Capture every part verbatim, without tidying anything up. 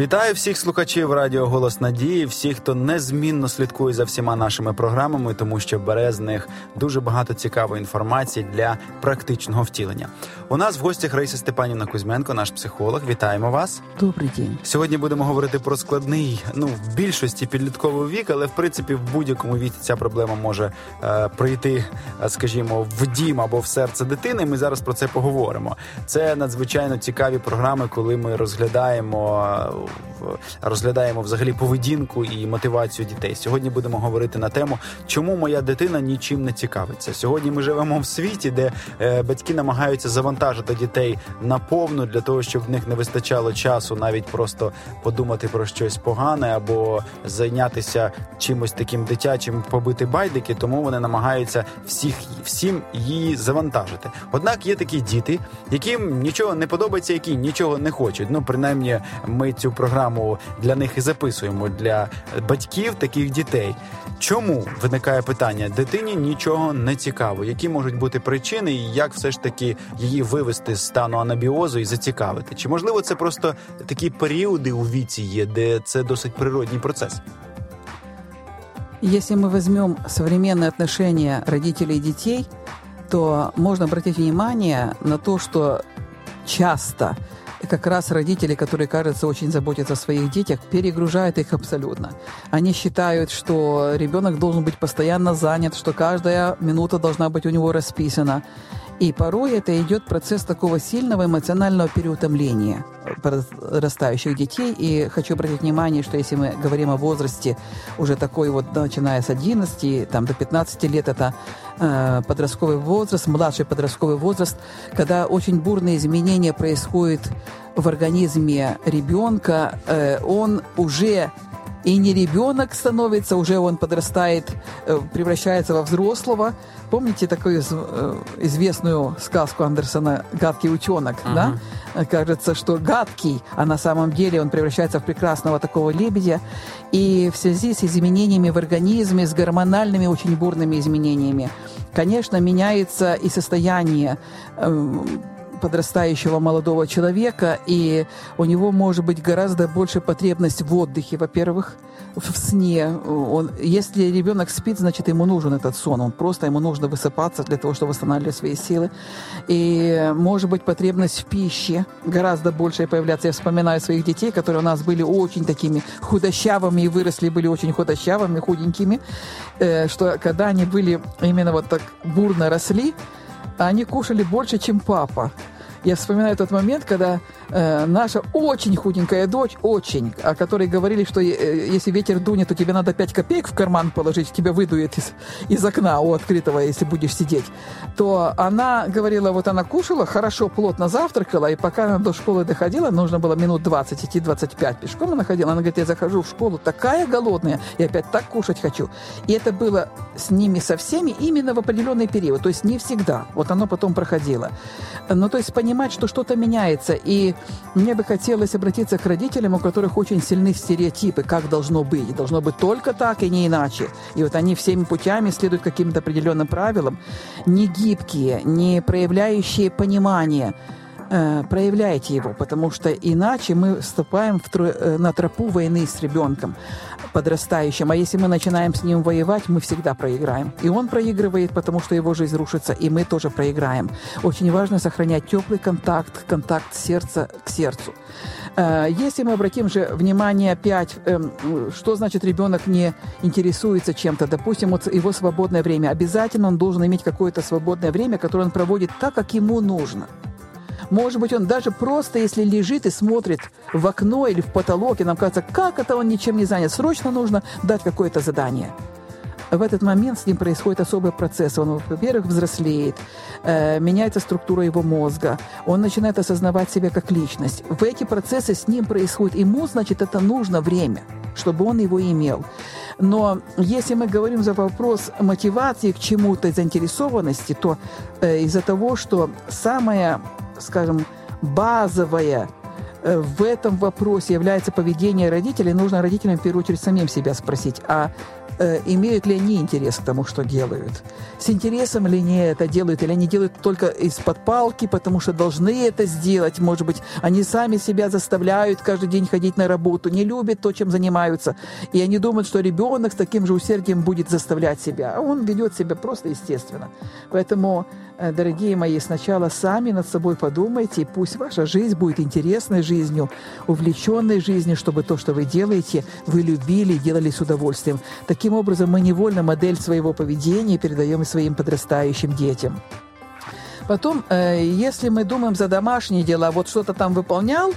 Вітаю всіх слухачів радіо «Голос Надії», всіх, хто незмінно слідкує за всіма нашими програмами, тому що бере з них дуже багато цікавої інформації для практичного втілення. У нас в гостях Рейса Степаніна Кузьменко, наш психолог. Вітаємо вас. Добрий день. Сьогодні будемо говорити про складний, ну, в більшості підлітковий вік, але, в принципі, в будь-якому віці ця проблема може е, прийти, скажімо, в дім або в серце дитини. Ми зараз про це поговоримо. Це надзвичайно цікаві програми, коли ми розглядаємо... розглядаємо взагалі поведінку і мотивацію дітей. Сьогодні будемо говорити на тему, чому моя дитина нічим не цікавиться. Сьогодні ми живемо в світі, де е, батьки намагаються завантажити дітей наповну, для того, щоб в них не вистачало часу навіть просто подумати про щось погане або зайнятися чимось таким дитячим, побити байдики, тому вони намагаються всіх, всім її завантажити. Однак є такі діти, яким нічого не подобається, які нічого не хочуть. Ну, принаймні, ми цю програму для них і записуємо, для батьків таких дітей. Чому, виникає питання, дитині нічого не цікаво? Які можуть бути причини і як все ж таки її вивести з стану анабіозу і зацікавити? Чи, можливо, це просто такі періоди у віці є, де це досить природній процес? Если мы возьмем современные отношения родителей и детей, то можно обратить внимание на то, что часто как раз родители, которые, кажется, очень заботятся о своих детях, перегружают их абсолютно. Они считают, что ребенок должен быть постоянно занят, что каждая минута должна быть у него расписана. И порой это идет процесс такого сильного эмоционального переутомления подрастающих детей. И хочу обратить внимание, что если мы говорим о возрасте уже такой вот, начиная с одиннадцати там, до пятнадцати лет, это э, подростковый возраст, младший подростковый возраст, когда очень бурные изменения происходят в организме ребенка, э, он уже... И не ребенок становится, уже он подрастает, превращается во взрослого. Помните такую известную сказку Андерсена «Гадкий утенок», uh-huh. да? Кажется, что гадкий, а на самом деле он превращается в прекрасного такого лебедя. И в связи с изменениями в организме, с гормональными очень бурными изменениями, конечно, меняется и состояние подрастающего молодого человека, и у него может быть гораздо больше потребность в отдыхе, во-первых, в сне. Он, если ребенок спит, значит, ему нужен этот сон, он просто ему нужно высыпаться для того, чтобы восстанавливать свои силы. И может быть потребность в пище гораздо больше появляться. Я вспоминаю своих детей, которые у нас были очень такими худощавыми и выросли, были очень худощавыми, худенькими, что когда они были именно вот так бурно росли, они кушали больше, чем папа. Я вспоминаю тот момент, когда э, наша очень худенькая дочь, очень, о которой говорили, что э, если ветер дунет, то тебе надо пять копеек в карман положить, тебя выдует из, из окна у открытого, если будешь сидеть. То она говорила, вот она кушала, хорошо, плотно завтракала, и пока она до школы доходила, нужно было минут двадцать идти, двадцать пять пешком она ходила. Она говорит, я захожу в школу такая голодная, я опять так кушать хочу. И это было с ними, со всеми, именно в определенный период, то есть не всегда. Вот оно потом проходило. Ну, то есть, понятно, понимать, что что-то меняется. И мне бы хотелось обратиться к родителям, у которых очень сильны стереотипы, как должно быть. Должно быть только так и не иначе. И вот они всеми путями следуют каким-то определенным правилам. Не гибкие, не проявляющие понимание. Э, проявляйте его, потому что иначе мы вступаем в тро- на тропу войны с ребенком подрастающим. А если мы начинаем с ним воевать, мы всегда проиграем. И он проигрывает, потому что его жизнь рушится, и мы тоже проиграем. Очень важно сохранять теплый контакт, контакт сердца к сердцу. Если мы обратим же внимание опять, что значит ребенок не интересуется чем-то, допустим, вот его свободное время. Обязательно он должен иметь какое-то свободное время, которое он проводит так, как ему нужно. Может быть, он даже просто, если лежит и смотрит в окно или в потолок, и нам кажется, как это он ничем не занят, срочно нужно дать какое-то задание. В этот момент с ним происходит особый процесс. Он, во-первых, взрослеет, э, меняется структура его мозга, он начинает осознавать себя как личность. В эти процессы с ним происходят. Ему, значит, это нужно время, чтобы он его имел. Но если мы говорим за вопрос мотивации к чему-то, заинтересованности, то э, из-за того, что самое... скажем, базовое в этом вопросе является поведение родителей, нужно родителям в первую очередь самим себя спросить, а имеют ли они интерес к тому, что делают, с интересом ли они это делают, или они делают только из-под палки, потому что должны это сделать, может быть, они сами себя заставляют каждый день ходить на работу, не любят то, чем занимаются, и они думают, что ребенок с таким же усердием будет заставлять себя, а он ведет себя просто естественно. Поэтому, дорогие мои, сначала сами над собой подумайте, и пусть ваша жизнь будет интересной жизнью, увлеченной жизнью, чтобы то, что вы делаете, вы любили и делали с удовольствием. Таким образом, мы невольно модель своего поведения передаем и своим подрастающим детям. Потом, если мы думаем за домашние дела, вот что-то там выполнял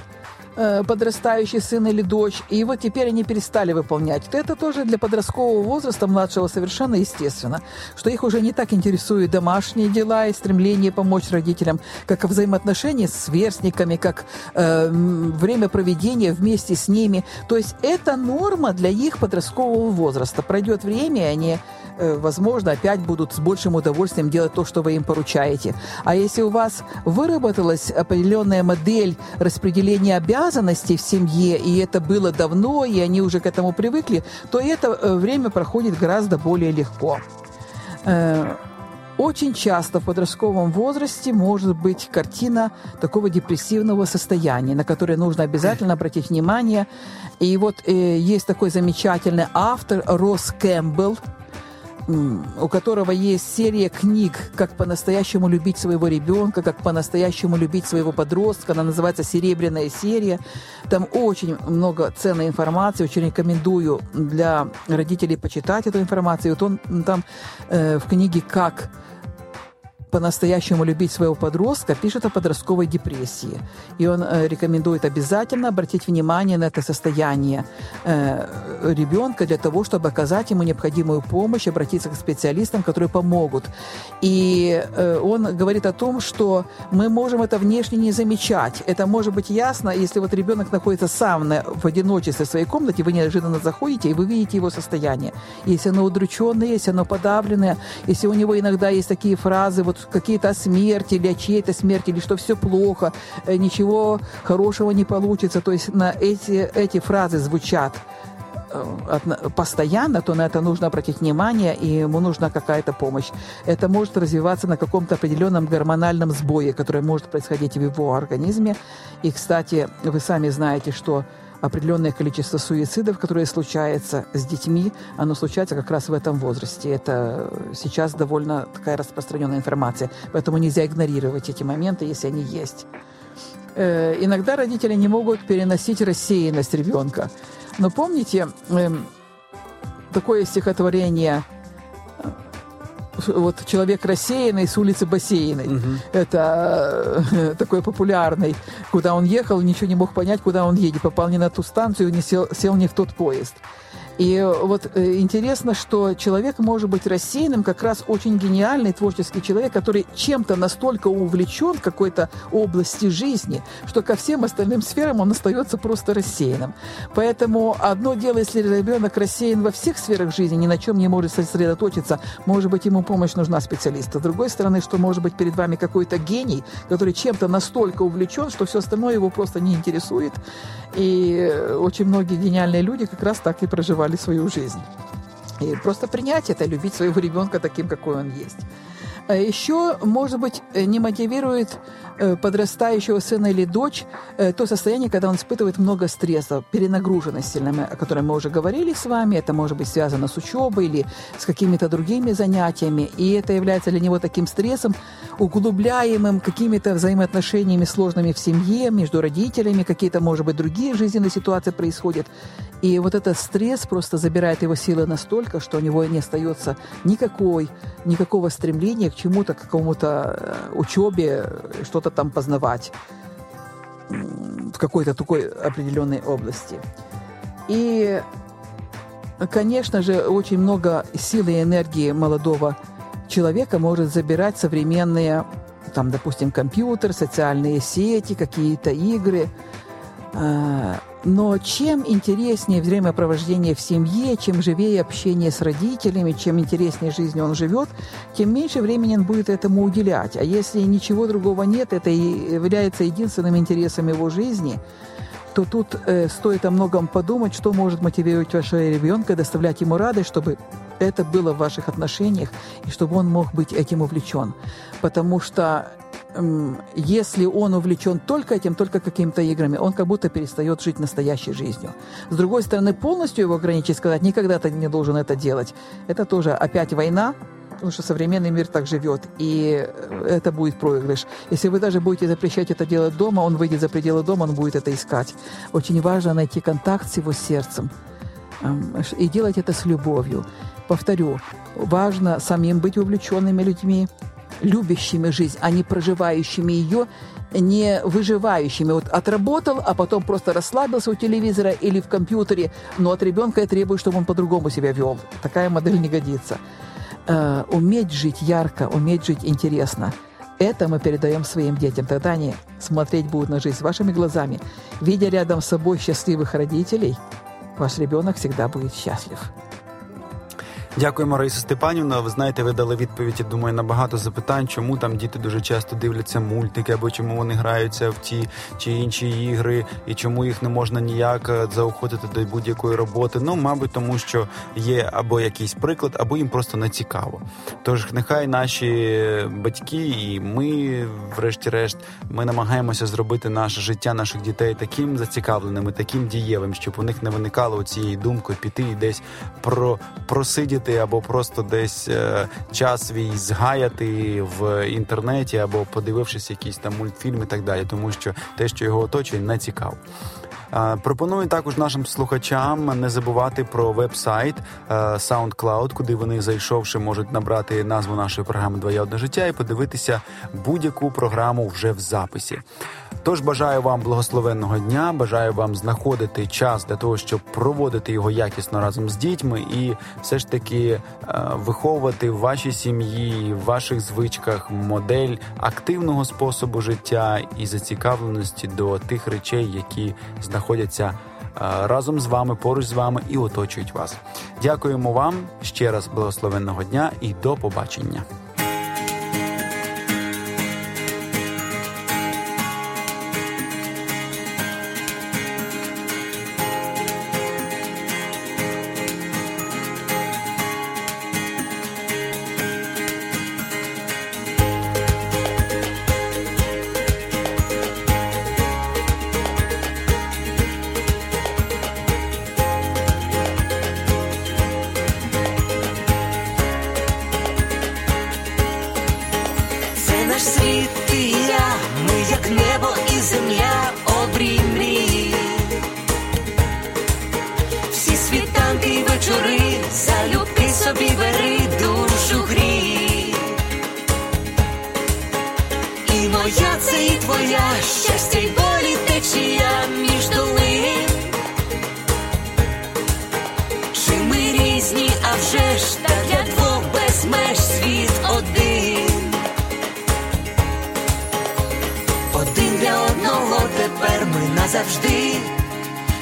подрастающий сын или дочь, и вот теперь они перестали выполнять. Это тоже для подросткового возраста, младшего, совершенно естественно, что их уже не так интересуют домашние дела и стремление помочь родителям, как взаимоотношения с сверстниками, как э, время проведения вместе с ними. То есть это норма для их подросткового возраста. Пройдет время, и они, э, возможно, опять будут с большим удовольствием делать то, что вы им поручаете. А если у вас выработалась определенная модель распределения обязанностей, в семье, и это было давно, и они уже к этому привыкли, то это время проходит гораздо более легко. Очень часто в подростковом возрасте может быть картина такого депрессивного состояния, на которое нужно обязательно обратить внимание. И вот есть такой замечательный автор Росс Кэмпбелл, у которого есть серия книг «Как по-настоящему любить своего ребенка», «Как по-настоящему любить своего подростка». Она называется «Серебряная серия». Там очень много ценной информации. Очень рекомендую для родителей почитать эту информацию. Вот он там э, в книге «Как по-настоящему любить своего подростка» пишет о подростковой депрессии. И он э, рекомендует обязательно обратить внимание на это состояние э, ребенка для того, чтобы оказать ему необходимую помощь, обратиться к специалистам, которые помогут. И э, он говорит о том, что мы можем это внешне не замечать. Это может быть ясно, если вот ребенок находится сам на, в одиночестве в своей комнате, вы неожиданно заходите, и вы видите его состояние. Если оно удрученное, если оно подавленное, если у него иногда есть такие фразы, вот какие-то о смерти, или о чьей-то смерти, или что все плохо, ничего хорошего не получится. То есть на эти, эти фразы звучат постоянно, то на это нужно обратить внимание, и ему нужна какая-то помощь. Это может развиваться на каком-то определенном гормональном сбое, который может происходить в его организме. И, кстати, вы сами знаете, что определенное количество суицидов, которые случаются с детьми, оно случается как раз в этом возрасте. Это сейчас довольно такая распространенная информация. Поэтому нельзя игнорировать эти моменты, если они есть. Э, иногда родители не могут переносить рассеянность ребенка. Но помните, э, такое стихотворение... Вот «Человек рассеянный с улицы Бассейной». Uh-huh. Это э, такой популярный. Куда он ехал, ничего не мог понять, куда он едет. Попал не на ту станцию, не сел, сел не в тот поезд. И вот э, интересно, что человек может быть рассеянным, как раз очень гениальный творческий человек, который чем-то настолько увлечен в какой-то области жизни, что ко всем остальным сферам он остается просто рассеянным. Поэтому одно дело, если ребенок рассеян во всех сферах жизни, ни на чем не может сосредоточиться, может быть, ему помощь нужна специалиста. С другой стороны, что может быть перед вами какой-то гений, который чем-то настолько увлечен, что все остальное его просто не интересует. И очень многие гениальные люди как раз так и проживают свою жизнь. И просто принять это, любить своего ребенка таким, какой он есть. Еще, может быть, не мотивирует подрастающего сына или дочь то состояние, когда он испытывает много стресса, перенагруженность сильная, о которой мы уже говорили с вами. Это может быть связано с учебой или с какими-то другими занятиями. И это является для него таким стрессом, углубляемым какими-то взаимоотношениями сложными в семье, между родителями, какие-то, может быть, другие жизненные ситуации происходят. И вот этот стресс просто забирает его силы настолько, что у него не остается никакой, никакого стремления к чему-то, к какому-то учебе, что-то там познавать в какой-то такой определенной области. И, конечно же, очень много силы и энергии молодого человека может забирать современные, там, допустим, компьютер, социальные сети, какие-то игры. Но чем интереснее времяпровождение в семье, чем живее общение с родителями, чем интереснее жизнь он живет, тем меньше времени он будет этому уделять. А если ничего другого нет, это и является единственным интересом его жизни, то тут э, стоит о многом подумать, что может мотивировать вашего ребенка, доставлять ему радость, чтобы это было в ваших отношениях, и чтобы он мог быть этим увлечен. Потому что э, если он увлечен только этим, только какими-то играми, он как будто перестает жить настоящей жизнью. С другой стороны, полностью его ограничить, сказать, никогда ты не должен это делать, это тоже опять война, потому что современный мир так живет, и это будет проигрыш. Если вы даже будете запрещать это делать дома, он выйдет за пределы дома, он будет это искать. Очень важно найти контакт с его сердцем и делать это с любовью. Повторю, важно самим быть увлеченными людьми, любящими жизнь, а не проживающими ее, не выживающими. Вот отработал, а потом просто расслабился у телевизора или в компьютере, но от ребенка я требую, чтобы он по-другому себя вел. Такая модель не годится. Uh, уметь жить ярко, уметь жить интересно. Это мы передаем своим детям. Тогда они смотреть будут на жизнь вашими глазами. Видя рядом с собой счастливых родителей, ваш ребенок всегда будет счастлив. Дякуємо, Рейса Степанівна. Ви знаєте, ви дали відповідь, я думаю, на багато запитань, чому там діти дуже часто дивляться мультики, або чому вони граються в ті чи інші ігри, і чому їх не можна ніяк заохотити до будь-якої роботи. Ну, мабуть, тому що є або якийсь приклад, або їм просто не цікаво. Тож, нехай наші батьки і ми, врешті-решт, ми намагаємося зробити наше життя наших дітей таким зацікавленим, таким дієвим, щоб у них не виникало цієї думки піти і десь про, просидіти або просто десь е, час свій згаяти в інтернеті, або подивившись якісь там мультфільми і так далі, тому що те, що його оточує, не цікаво. Е, пропоную також нашим слухачам не забувати про веб-сайт е, SoundCloud, куди вони, зайшовши, можуть набрати назву нашої програми «Двоє одне життя» і подивитися будь-яку програму вже в записі. Тож бажаю вам благословенного дня, бажаю вам знаходити час для того, щоб проводити його якісно разом з дітьми і все ж таки виховувати в вашій сім'ї, в ваших звичках модель активного способу життя і зацікавленості до тих речей, які знаходяться разом з вами, поруч з вами і оточують вас. Дякуємо вам, ще раз благословенного дня і до побачення. Завжди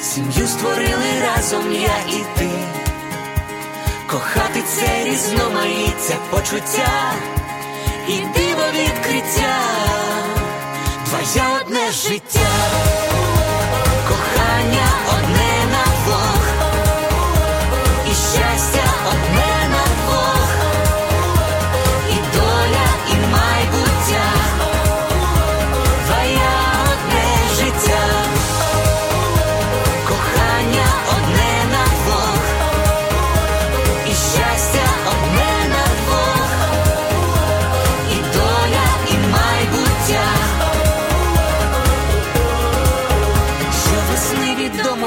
сім'ю створили разом я і ти. Кохати це різноманіття почуття і диво відкриття. Двоє одне життя. Кохання одне на двох. І щастя одне на двох. І доля, і майбуття. Двоє одне життя.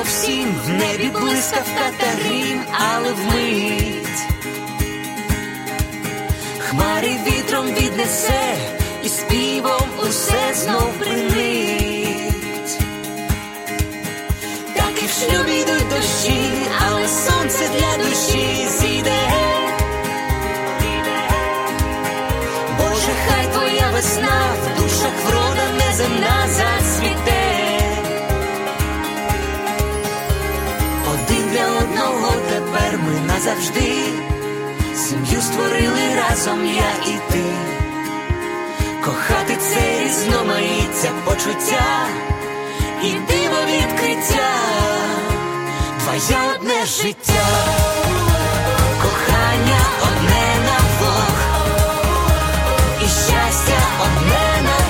Всім в небі блискавка та грім, але вмить хмари вітром віднесе, і співом усе знов принить. Так і в шлюбі йдуть дощі, але сонце для душі зійде. Боже, хай твоя весна в душах врода неземна зацвіте. Для одного тепер ми назавжди сім'ю створили разом я і ти. Кохати це різноманіття почуття і і диво відкриття, твоє одне життя, кохання одне на двох, і щастя одне на